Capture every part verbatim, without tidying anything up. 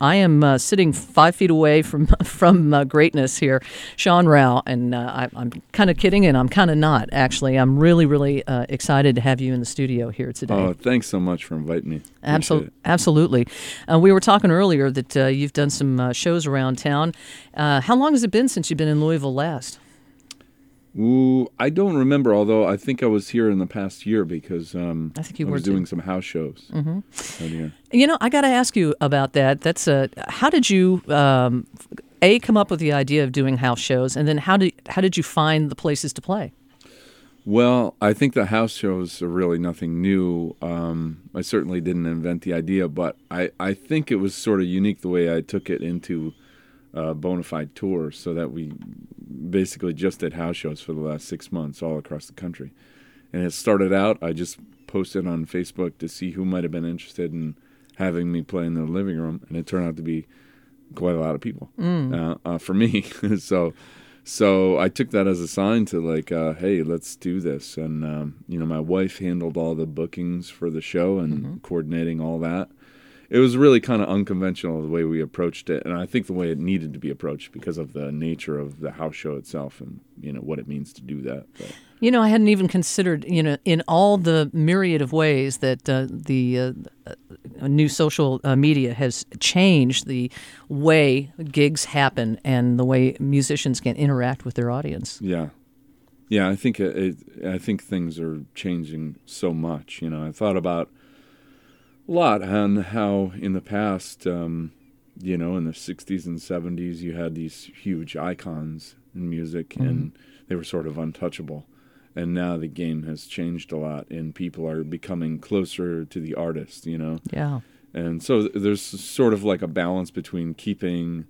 I am uh, sitting five feet away from from uh, greatness here, Sean Rowe, and uh, I, I'm kind of kidding, and I'm kind of not, actually. I'm really, really uh, excited to have you in the studio here today. Oh, thanks so much for inviting me. Absol- absolutely. Uh, we were talking earlier that uh, you've done some uh, shows around town. Uh, how long has it been since you've been in Louisville last? Ooh, I don't remember, although I think I was here in the past year because um, I, think you I were was too. doing some house shows. Mm-hmm. Right here. You know, I got to ask you about that. That's a, how did you, um, A, come up with the idea of doing house shows, and then how did, how did you find the places to play? Well, I think the house shows are really nothing new. Um, I certainly didn't invent the idea, but I, I think it was sort of unique the way I took it into a bona fide tour so that we basically just did house shows for the last six months all across the country. And it started out, I just posted on Facebook to see who might have been interested in having me play in their living room, and it turned out to be quite a lot of people mm. uh, uh, for me. so so I took that as a sign to like, uh, hey, let's do this. And, um, you know, my wife handled all the bookings for the show and mm-hmm. coordinating all that. It was really kind of unconventional the way we approached it, and I think the way it needed to be approached because of the nature of the house show itself and, you know, what it means to do that. But. You know, I hadn't even considered, you know, in all the myriad of ways that uh, the uh, uh, new social uh, media has changed the way gigs happen and the way musicians can interact with their audience. Yeah. Yeah, I think it, it, I think things are changing so much. You know, I thought about a lot on how in the past, um, you know, in the sixties and seventies, you had these huge icons in music, mm-hmm. and they were sort of untouchable. And now the game has changed a lot, and people are becoming closer to the artist, you know? Yeah. And so there's sort of like a balance between keeping,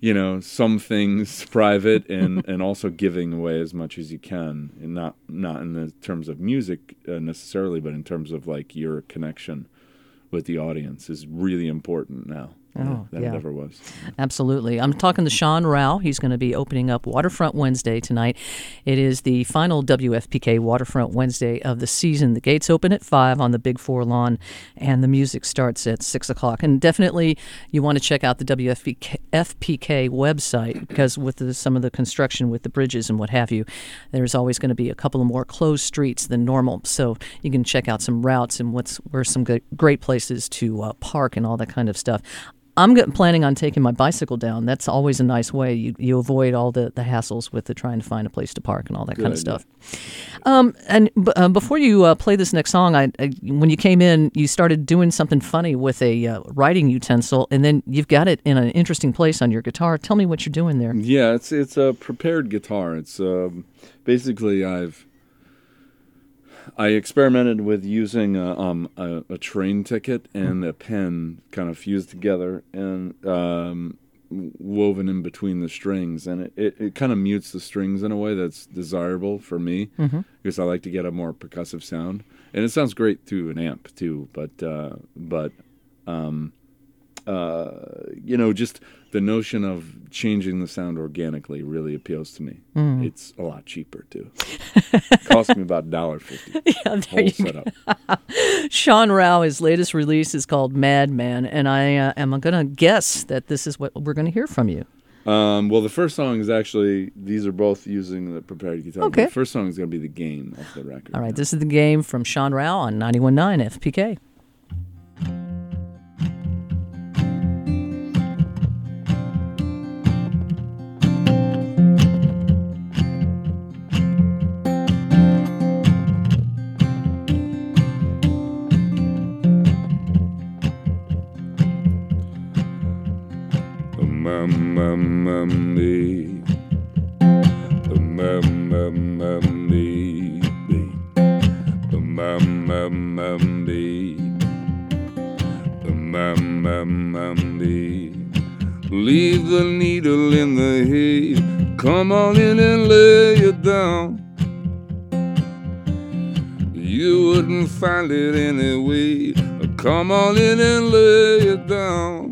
you know, some things private and, and also giving away as much as you can, and not, not in the terms of music uh, necessarily, but in terms of like your connection with the audience is really important now oh, than yeah. it ever was. Absolutely. I'm talking to Sean Rowe. He's going to be opening up Waterfront Wednesday tonight. It is the final W F P K Waterfront Wednesday of the season. The gates open at five on the Big Four Lawn, and the music starts at six o'clock. And definitely you want to check out the W F P K website because with the, some of the construction with the bridges and what have you, there's always going to be a couple of more closed streets than normal. So you can check out some routes and what's where some good, great places to uh, park and all that kind of stuff. I'm planning on taking my bicycle down. That's always a nice way. You you avoid all the, the hassles with the trying to find a place to park and all that Good kind of idea. stuff. Um, and b- uh, before you uh, play this next song, I, I when you came in, you started doing something funny with a uh, writing utensil, and then you've got it in an interesting place on your guitar. Tell me what you're doing there. Yeah, it's it's a prepared guitar. It's um, basically I've I experimented with using a, um, a, a train ticket and a pen kind of fused together and um, woven in between the strings. And it, it, it kind of mutes the strings in a way that's desirable for me mm-hmm. because I like to get a more percussive sound. And it sounds great through an amp, too. But, uh, but um, uh, you know, just the notion of changing the sound organically really appeals to me. Mm. It's a lot cheaper, too. It cost me about one dollar fifty. Yeah, there you setup. Sean Rowe, his latest release is called Madman, and I uh, am going to guess that this is what we're going to hear from you. Um, well, the first song is actually, these are both using the prepared guitar. Okay. The first song is going to be The Game off the record. All right, now. This is The Game from Sean Rowe on ninety-one point nine F P K. Leave the needle in the hay. Come on in and lay you down. You wouldn't find it anyway. Come on in and lay you down.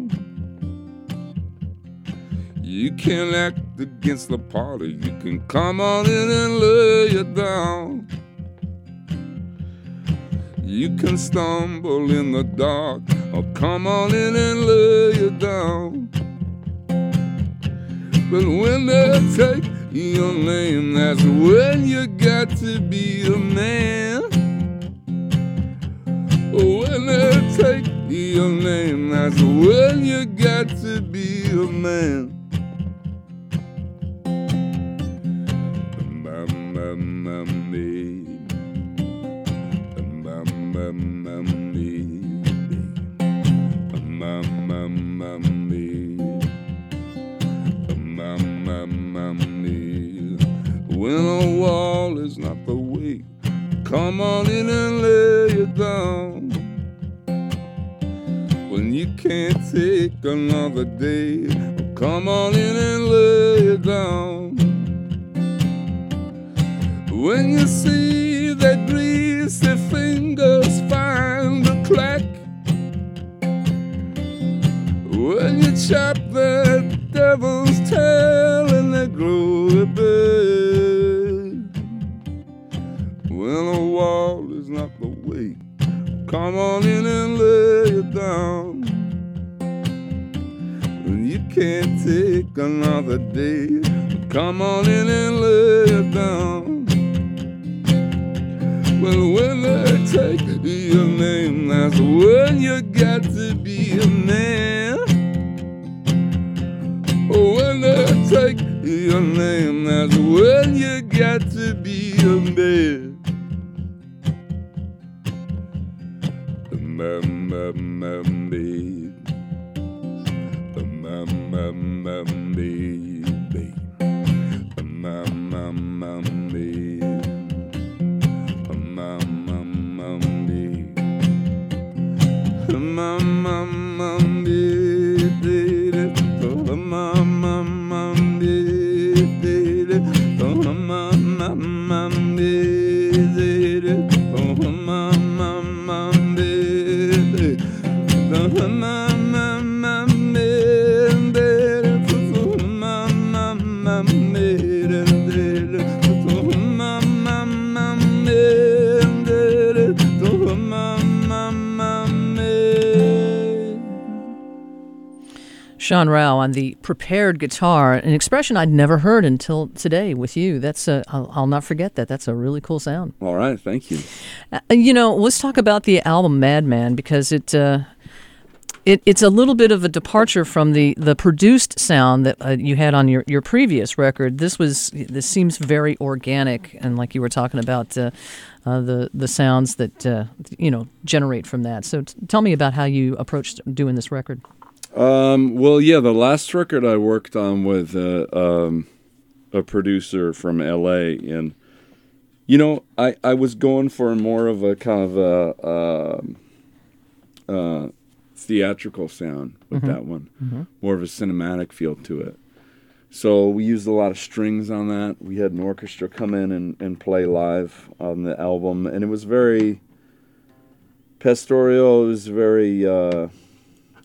You can act against the party. You can come on in and lay you down. You can stumble in the dark, or come on in and lay you down. But when they take your name, that's when you got to be a man. When they take your name, that's when you got to be a man. When a wall is not the way, come on in and lay you down. When you can't take another day, come on in and lay you down. When you see that greasy fingers find a crack, when you chop that devil's tail and they grow a bed, when a wall is not the way, come on in and lay you down. When you can't take another day, come on in and lay you down. Well, when they take your name, that's when you got to be a man. When they take your name, that's when you got to be a man. Sean Rowe on the prepared guitar, an expression I'd never heard until today with you. That's a, I'll, I'll not forget that. That's a really cool sound. All right, thank you. Uh, you know, let's talk about the album Madman, because it, uh, it it's a little bit of a departure from the, the produced sound that uh, you had on your, your previous record. This was this seems very organic, and like you were talking about uh, uh, the the sounds that uh, you know generate from that. So t- tell me about how you approached doing this record. Um, well, yeah, the last record I worked on with uh, um, a producer from L A, and, you know, I, I was going for more of a kind of a uh, uh, theatrical sound with mm-hmm. that one, mm-hmm. more of a cinematic feel to it. So we used a lot of strings on that. We had an orchestra come in and, and play live on the album, and it was very pastoral. It was very... Uh,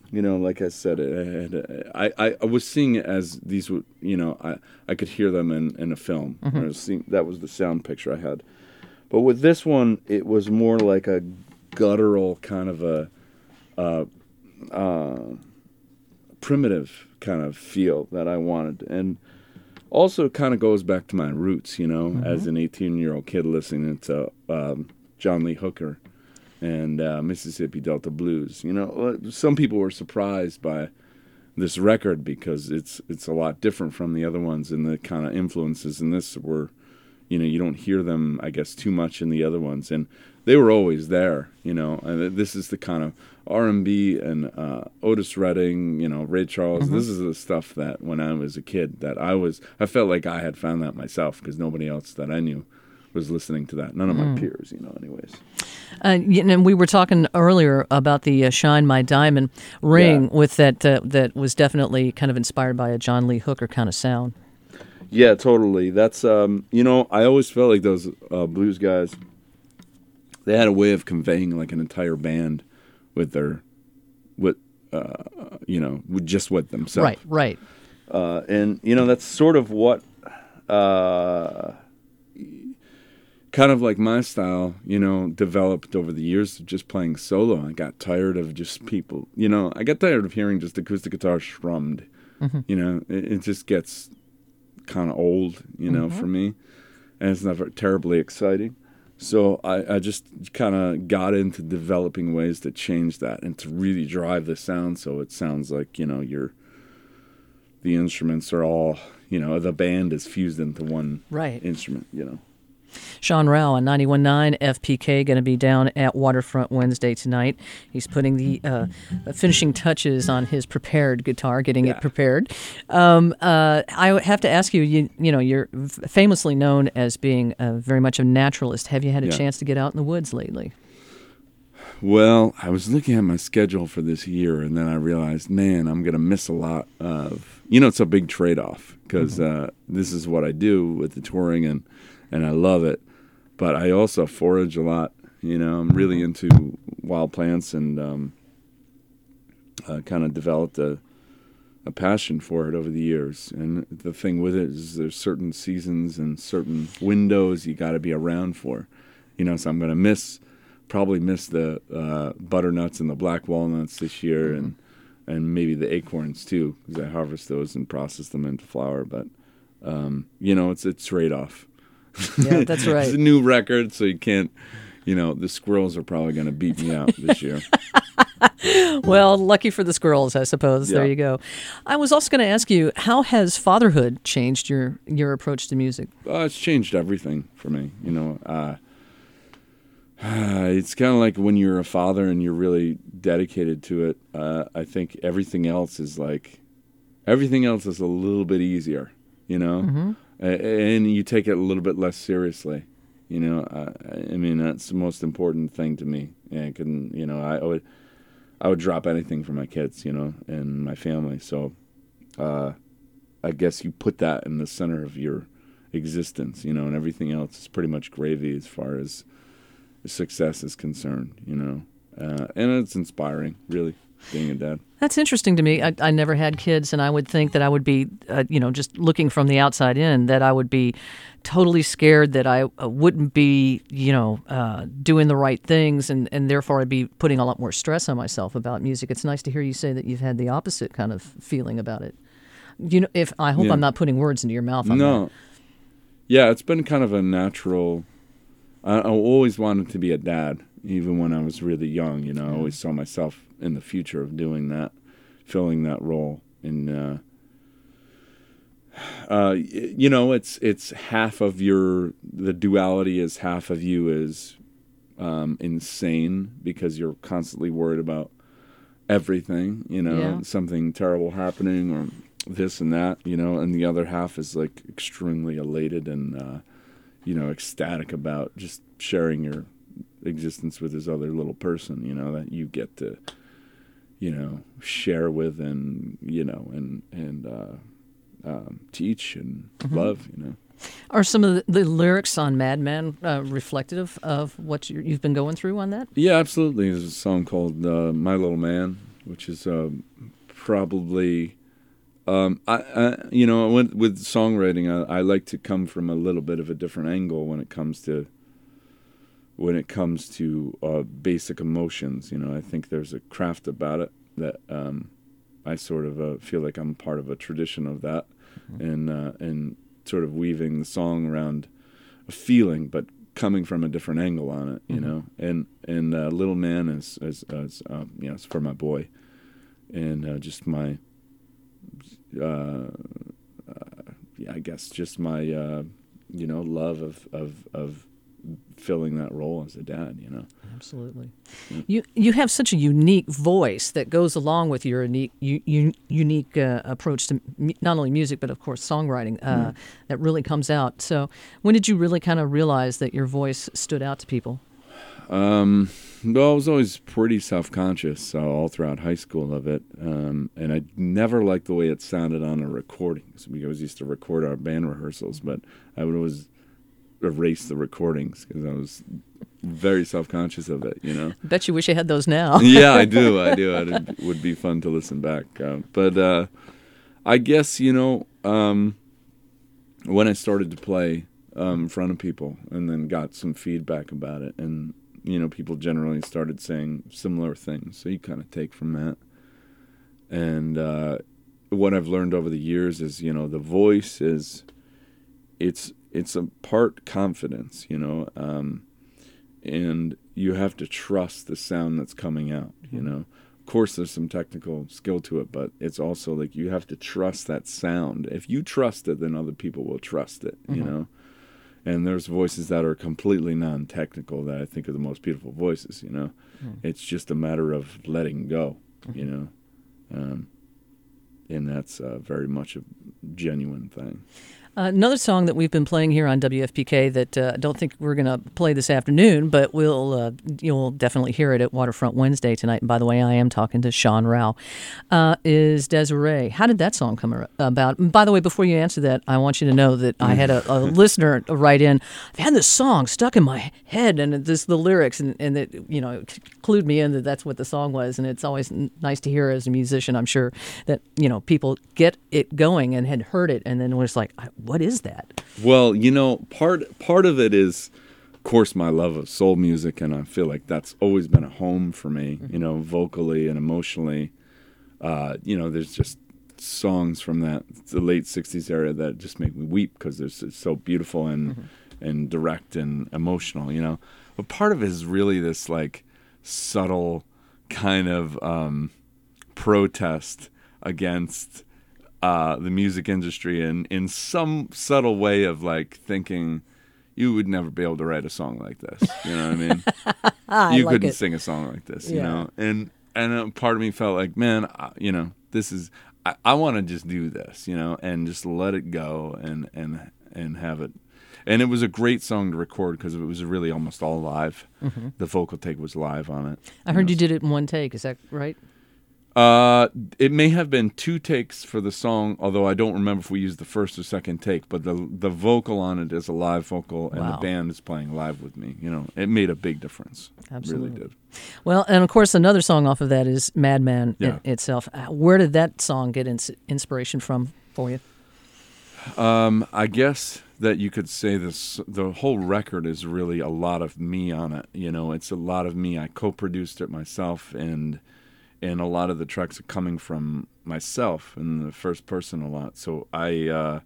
You know, like I said, it, it, I, I I was seeing it as these would, you know, I, I could hear them in, in a film. Mm-hmm. I was seeing, that was the sound picture I had. But with this one, it was more like a guttural kind of a uh, uh, primitive kind of feel that I wanted. And also kind of goes back to my roots, you know, mm-hmm. as an eighteen-year-old kid listening to um, John Lee Hooker and uh, Mississippi Delta Blues. You know, some people were surprised by this record because it's it's a lot different from the other ones, and the kind of influences in this were, you know, you don't hear them, I guess, too much in the other ones, and they were always there, you know. And this is the kind of R and B and uh, Otis Redding, you know, Ray Charles. Mm-hmm. This is the stuff that when I was a kid that I was, I felt like I had found that myself because nobody else that I knew was listening to that. None of my mm. peers, you know, anyways. Uh, and we were talking earlier about the uh, Shine My Diamond Ring yeah. with that uh, that was definitely kind of inspired by a John Lee Hooker kind of sound. Yeah, totally. That's, um, you know, I always felt like those uh, blues guys, they had a way of conveying like an entire band with their, with, uh, you know, with just with themselves. Right, right. Uh, and, you know, that's sort of what, uh, kind of like my style, you know, developed over the years of just playing solo. I got tired of just people, you know, I got tired of hearing just acoustic guitar shrummed. Mm-hmm. You know, it, it just gets kind of old, you know, mm-hmm. for me. And it's not terribly exciting. So I, I just kind of got into developing ways to change that and to really drive the sound so it sounds like, you know, you're, the instruments are all, you know, the band is fused into one right. instrument, you know. Sean Rowe on ninety-one point nine F P K, going to be down at Waterfront Wednesday tonight. He's putting the uh, finishing touches on his prepared guitar, getting yeah. it prepared. Um, uh, I have to ask you, you, you know, you're famously known as being uh, very much a naturalist. Have you had a yeah. chance to get out in the woods lately? Well, I was looking at my schedule for this year, and then I realized, man, I'm going to miss a lot of, you know, it's a big trade-off, because mm-hmm. uh, this is what I do with the touring, and And I love it, but I also forage a lot. You know, I'm really into wild plants, and um, uh, kind of developed a a passion for it over the years. And the thing with it is, there's certain seasons and certain windows you got to be around for. You know, so I'm gonna miss, probably miss the uh, butternuts and the black walnuts this year, mm-hmm. and and maybe the acorns too, because I harvest those and process them into flour. But um, you know, it's a trade-off. Yeah, that's right. It's a new record, so you can't, you know, the squirrels are probably going to beat me out this year. Well, lucky for the squirrels, I suppose. Yeah. There you go. I was also going to ask you, how has fatherhood changed your, your approach to music? Uh, it's changed everything for me. You know, uh, it's kind of like when you're a father and you're really dedicated to it, uh, I think everything else is like, everything else is a little bit easier, you know? Mm-hmm. Uh, and you take it a little bit less seriously, you know. Uh, I mean, that's the most important thing to me. And I couldn't, you know, I would, I would drop anything for my kids, you know, and my family. So, uh, I guess you put that in the center of your existence, you know, and everything else is pretty much gravy as far as success is concerned, you know. Uh, and it's inspiring, really. Being a dad. That's interesting to me. I, I never had kids, and I would think that I would be, uh, you know, just looking from the outside in, that I would be totally scared that I uh, wouldn't be, you know, uh, doing the right things, and, and therefore I'd be putting a lot more stress on myself about music. It's nice to hear you say that you've had the opposite kind of feeling about it. You know, if I hope yeah. I'm not putting words into your mouth. I'm no. Not. Yeah, it's been kind of a natural. I, I always wanted to be a dad, even when I was really young. You know, yeah. I always saw myself in the future of doing that, filling that role. And, uh, uh, you know, it's, it's half of your, the duality is half of you is, um, insane, because you're constantly worried about everything, you know, yeah. something terrible happening or this and that, you know, and the other half is like extremely elated and, uh, you know, ecstatic about just sharing your existence with this other little person, you know, that you get to, you know, share with, and, you know, and and uh, um, teach and mm-hmm. love, you know. Are some of the, the lyrics on Madman uh, reflective of what you're, you've been going through on that? Yeah, absolutely. There's a song called uh, My Little Man, which is um, probably, um, I, I you know, I went with songwriting. I, I like to come from a little bit of a different angle when it comes to when it comes to uh, basic emotions. You know, I think there's a craft about it that um, I sort of uh, feel like I'm part of a tradition of that, mm-hmm. and uh, and sort of weaving the song around a feeling, but coming from a different angle on it. You mm-hmm. know, and and uh, Little Man is is, is um, you know, it's for my boy, and uh, just my, uh, uh, yeah, I guess just my uh, you know, love of of of. filling that role as a dad, you know. Absolutely. Yeah. You you have such a unique voice that goes along with your unique you, you, unique uh, approach to m- not only music, but of course songwriting uh, mm. that really comes out. So when did you really kind of realize that your voice stood out to people? Um, well, I was always pretty self-conscious, so all throughout high school of it. Um, and I never liked the way it sounded on a recording. So we always used to record our band rehearsals, but I would always erase the recordings because I was very self-conscious of it, you know. Bet you wish you had those now. Yeah, I do. I do. It would be fun to listen back. Uh, but uh, I guess, you know, um, when I started to play um, in front of people and then got some feedback about it, and, you know, people generally started saying similar things. So you kind of take from that. And uh, what I've learned over the years is, you know, the voice is, it's it's a part confidence, you know, um, and you have to trust the sound that's coming out, you know. Of course, there's some technical skill to it, but it's also like you have to trust that sound. If you trust it, then other people will trust it, you mm-hmm. know. And there's voices that are completely non-technical that I think are the most beautiful voices, you know. Mm. It's just a matter of letting go, mm-hmm. you know. Um, and that's uh, very much a genuine thing. Uh, another song that we've been playing here on W F P K that uh, I don't think we're going to play this afternoon, but we'll uh, you'll definitely hear it at Waterfront Wednesday tonight. And by the way, I am talking to Sean Rowe. Uh, is Desiree? How did that song come about? And by the way, before you answer that, I want you to know that I had a, a listener write in. I've had this song stuck in my head, and this the lyrics, and and it, you know, it clued me in that that's what the song was. And it's always nice to hear as a musician. I'm sure that you know people get it going and had heard it, and then was like, I, what is that? Well, you know, part part of it is, of course, my love of soul music, and I feel like that's always been a home for me, you know, vocally and emotionally. Uh, you know, there's just songs from that the late sixties era that just make me weep because they're so beautiful and mm-hmm. and direct and emotional, you know. But part of it is really this, like, subtle kind of um, protest against Uh, the music industry, and in some subtle way of like thinking you would never be able to write a song like this. You know what I mean? I you like couldn't it. sing a song like this, yeah. you know? And, and part of me felt like, man, I, you know, this is, I, I want to just do this, you know, and just let it go and, and, and have it. And it was a great song to record because it was really almost all live. Mm-hmm. The vocal take was live on it. I you heard know? you did it in one take. Is that right? Uh, it may have been two takes for the song, although I don't remember if we used the first or second take, but the the vocal on it is a live vocal, and wow. the band is playing live with me. You know, it made a big difference. Absolutely. It really did. Well, and of course, another song off of that is Madman yeah. in, itself. Where did that song get ins- inspiration from for you? Um, I guess that you could say this, the whole record is really a lot of me on it. You know, it's a lot of me. I co-produced it myself, and... And a lot of the tracks are coming from myself in the first person a lot. So I, uh,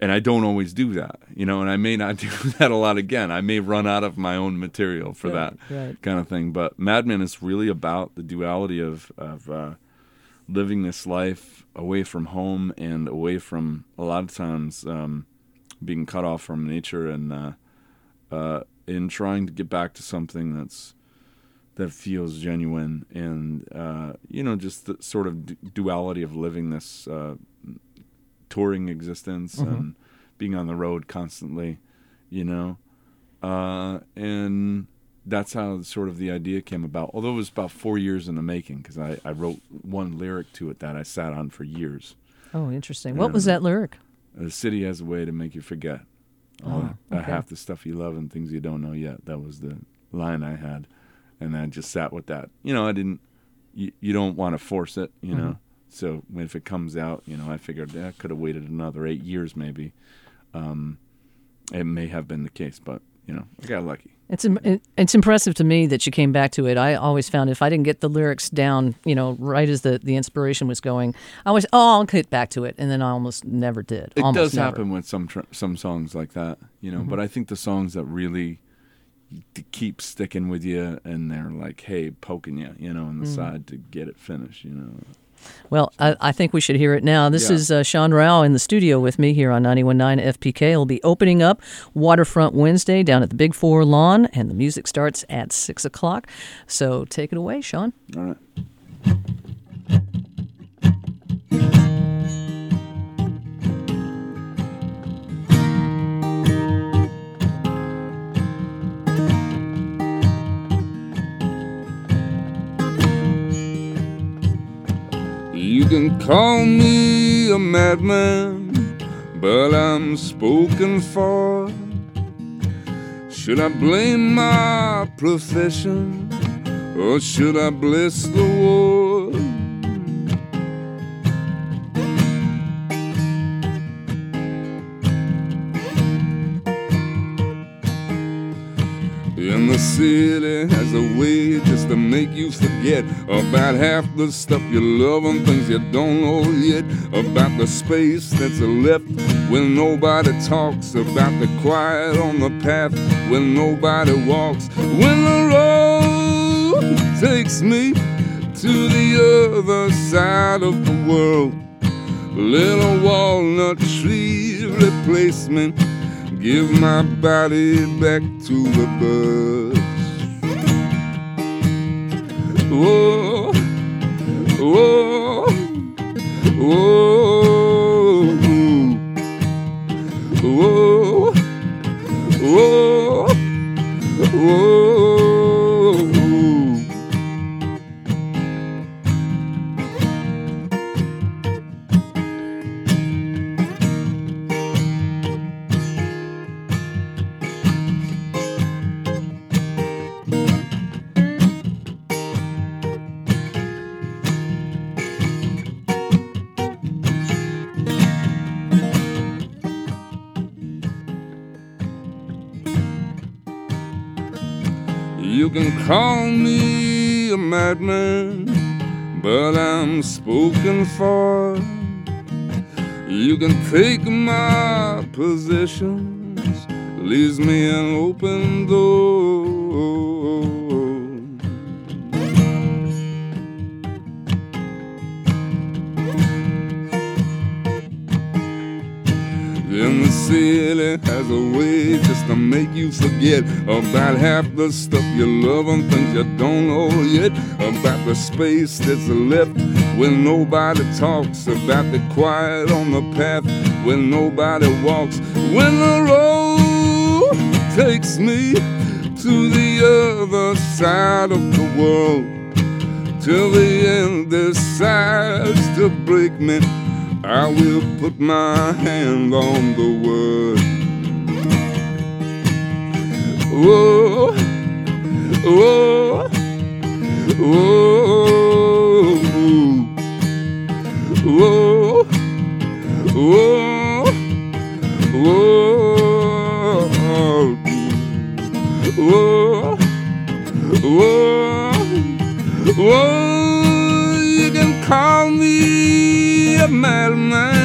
and I don't always do that, you know, and I may not do that a lot again. I may run out of my own material for right, that right. kind of thing. But Madman is really about the duality of, of uh, living this life away from home and away from, a lot of times, um, being cut off from nature and uh, uh, in trying to get back to something that's, that feels genuine, and, uh, you know, just the sort of d- duality of living this uh, touring existence mm-hmm. and being on the road constantly, you know. Uh, and that's how sort of the idea came about, although it was about four years in the making because I, I wrote one lyric to it that I sat on for years. Oh, interesting. And what was that lyric? The city has a way to make you forget. Oh, all okay. half the stuff you love and things you don't know yet. That was the line I had. And I just sat with that. You know, I didn't, you, you don't want to force it, you know. Mm-hmm. So if it comes out, you know, I figured I could have waited another eight years maybe. Um, it may have been the case, but, you know, I got lucky. It's it's impressive to me that you came back to it. I always found if I didn't get the lyrics down, you know, right as the, the inspiration was going, I was, oh, I'll get back to it. And then I almost never did. It almost does never. happen with some tr- some songs like that, you know. Mm-hmm. But I think the songs that really... to keep sticking with you, and they're like, hey, poking you, you know, on the mm-hmm. side to get it finished, you know. Well, I, I think we should hear it now. This yeah. is uh, Sean Rowe in the studio with me here on ninety-one point nine F P K. He'll be opening up Waterfront Wednesday down at the Big Four Lawn, and the music starts at six o'clock. So take it away, Sean. All right. You can call me a madman, but I'm spoken for. Should I blame my profession, or should I bless the war? silly has a way just to make you forget about half the stuff you love and things you don't know yet, about the space that's left when nobody talks, about the quiet on the path when nobody walks. When the road takes me to the other side of the world, little walnut tree replacement, give my body back to the birds. Whoa, whoa, whoa, whoa, whoa, whoa. You can call me a madman, but I'm spoken for. You can take my possessions, leaves me an open door. And the city has a way just to make you forget about half the stuff you love and things you don't know yet, about the space that's left when nobody talks, about the quiet on the path when nobody walks. When the road takes me to the other side of the world, till the end decides to break me, I will put my hand on the word. Whoa, whoa, whoa, whoa, whoa, whoa, whoa, whoa, whoa. You can call me a madman.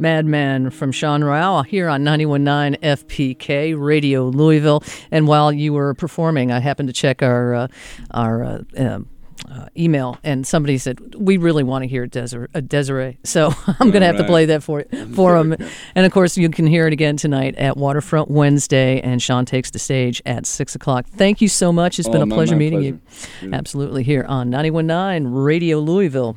Madman from Sean Rowe here on ninety-one point nine F P K Radio Louisville. And while you were performing, I happened to check our uh, our uh, uh, Uh, email, and somebody said, we really want to hear Desiree, uh, Desiree. So I'm going to have right. to play that for for them. And of course, you can hear it again tonight at Waterfront Wednesday, and Sean takes the stage at six o'clock. Thank you so much. It's oh, been a my, pleasure my meeting pleasure. you. Yeah. Absolutely, here on ninety-one point nine Radio Louisville.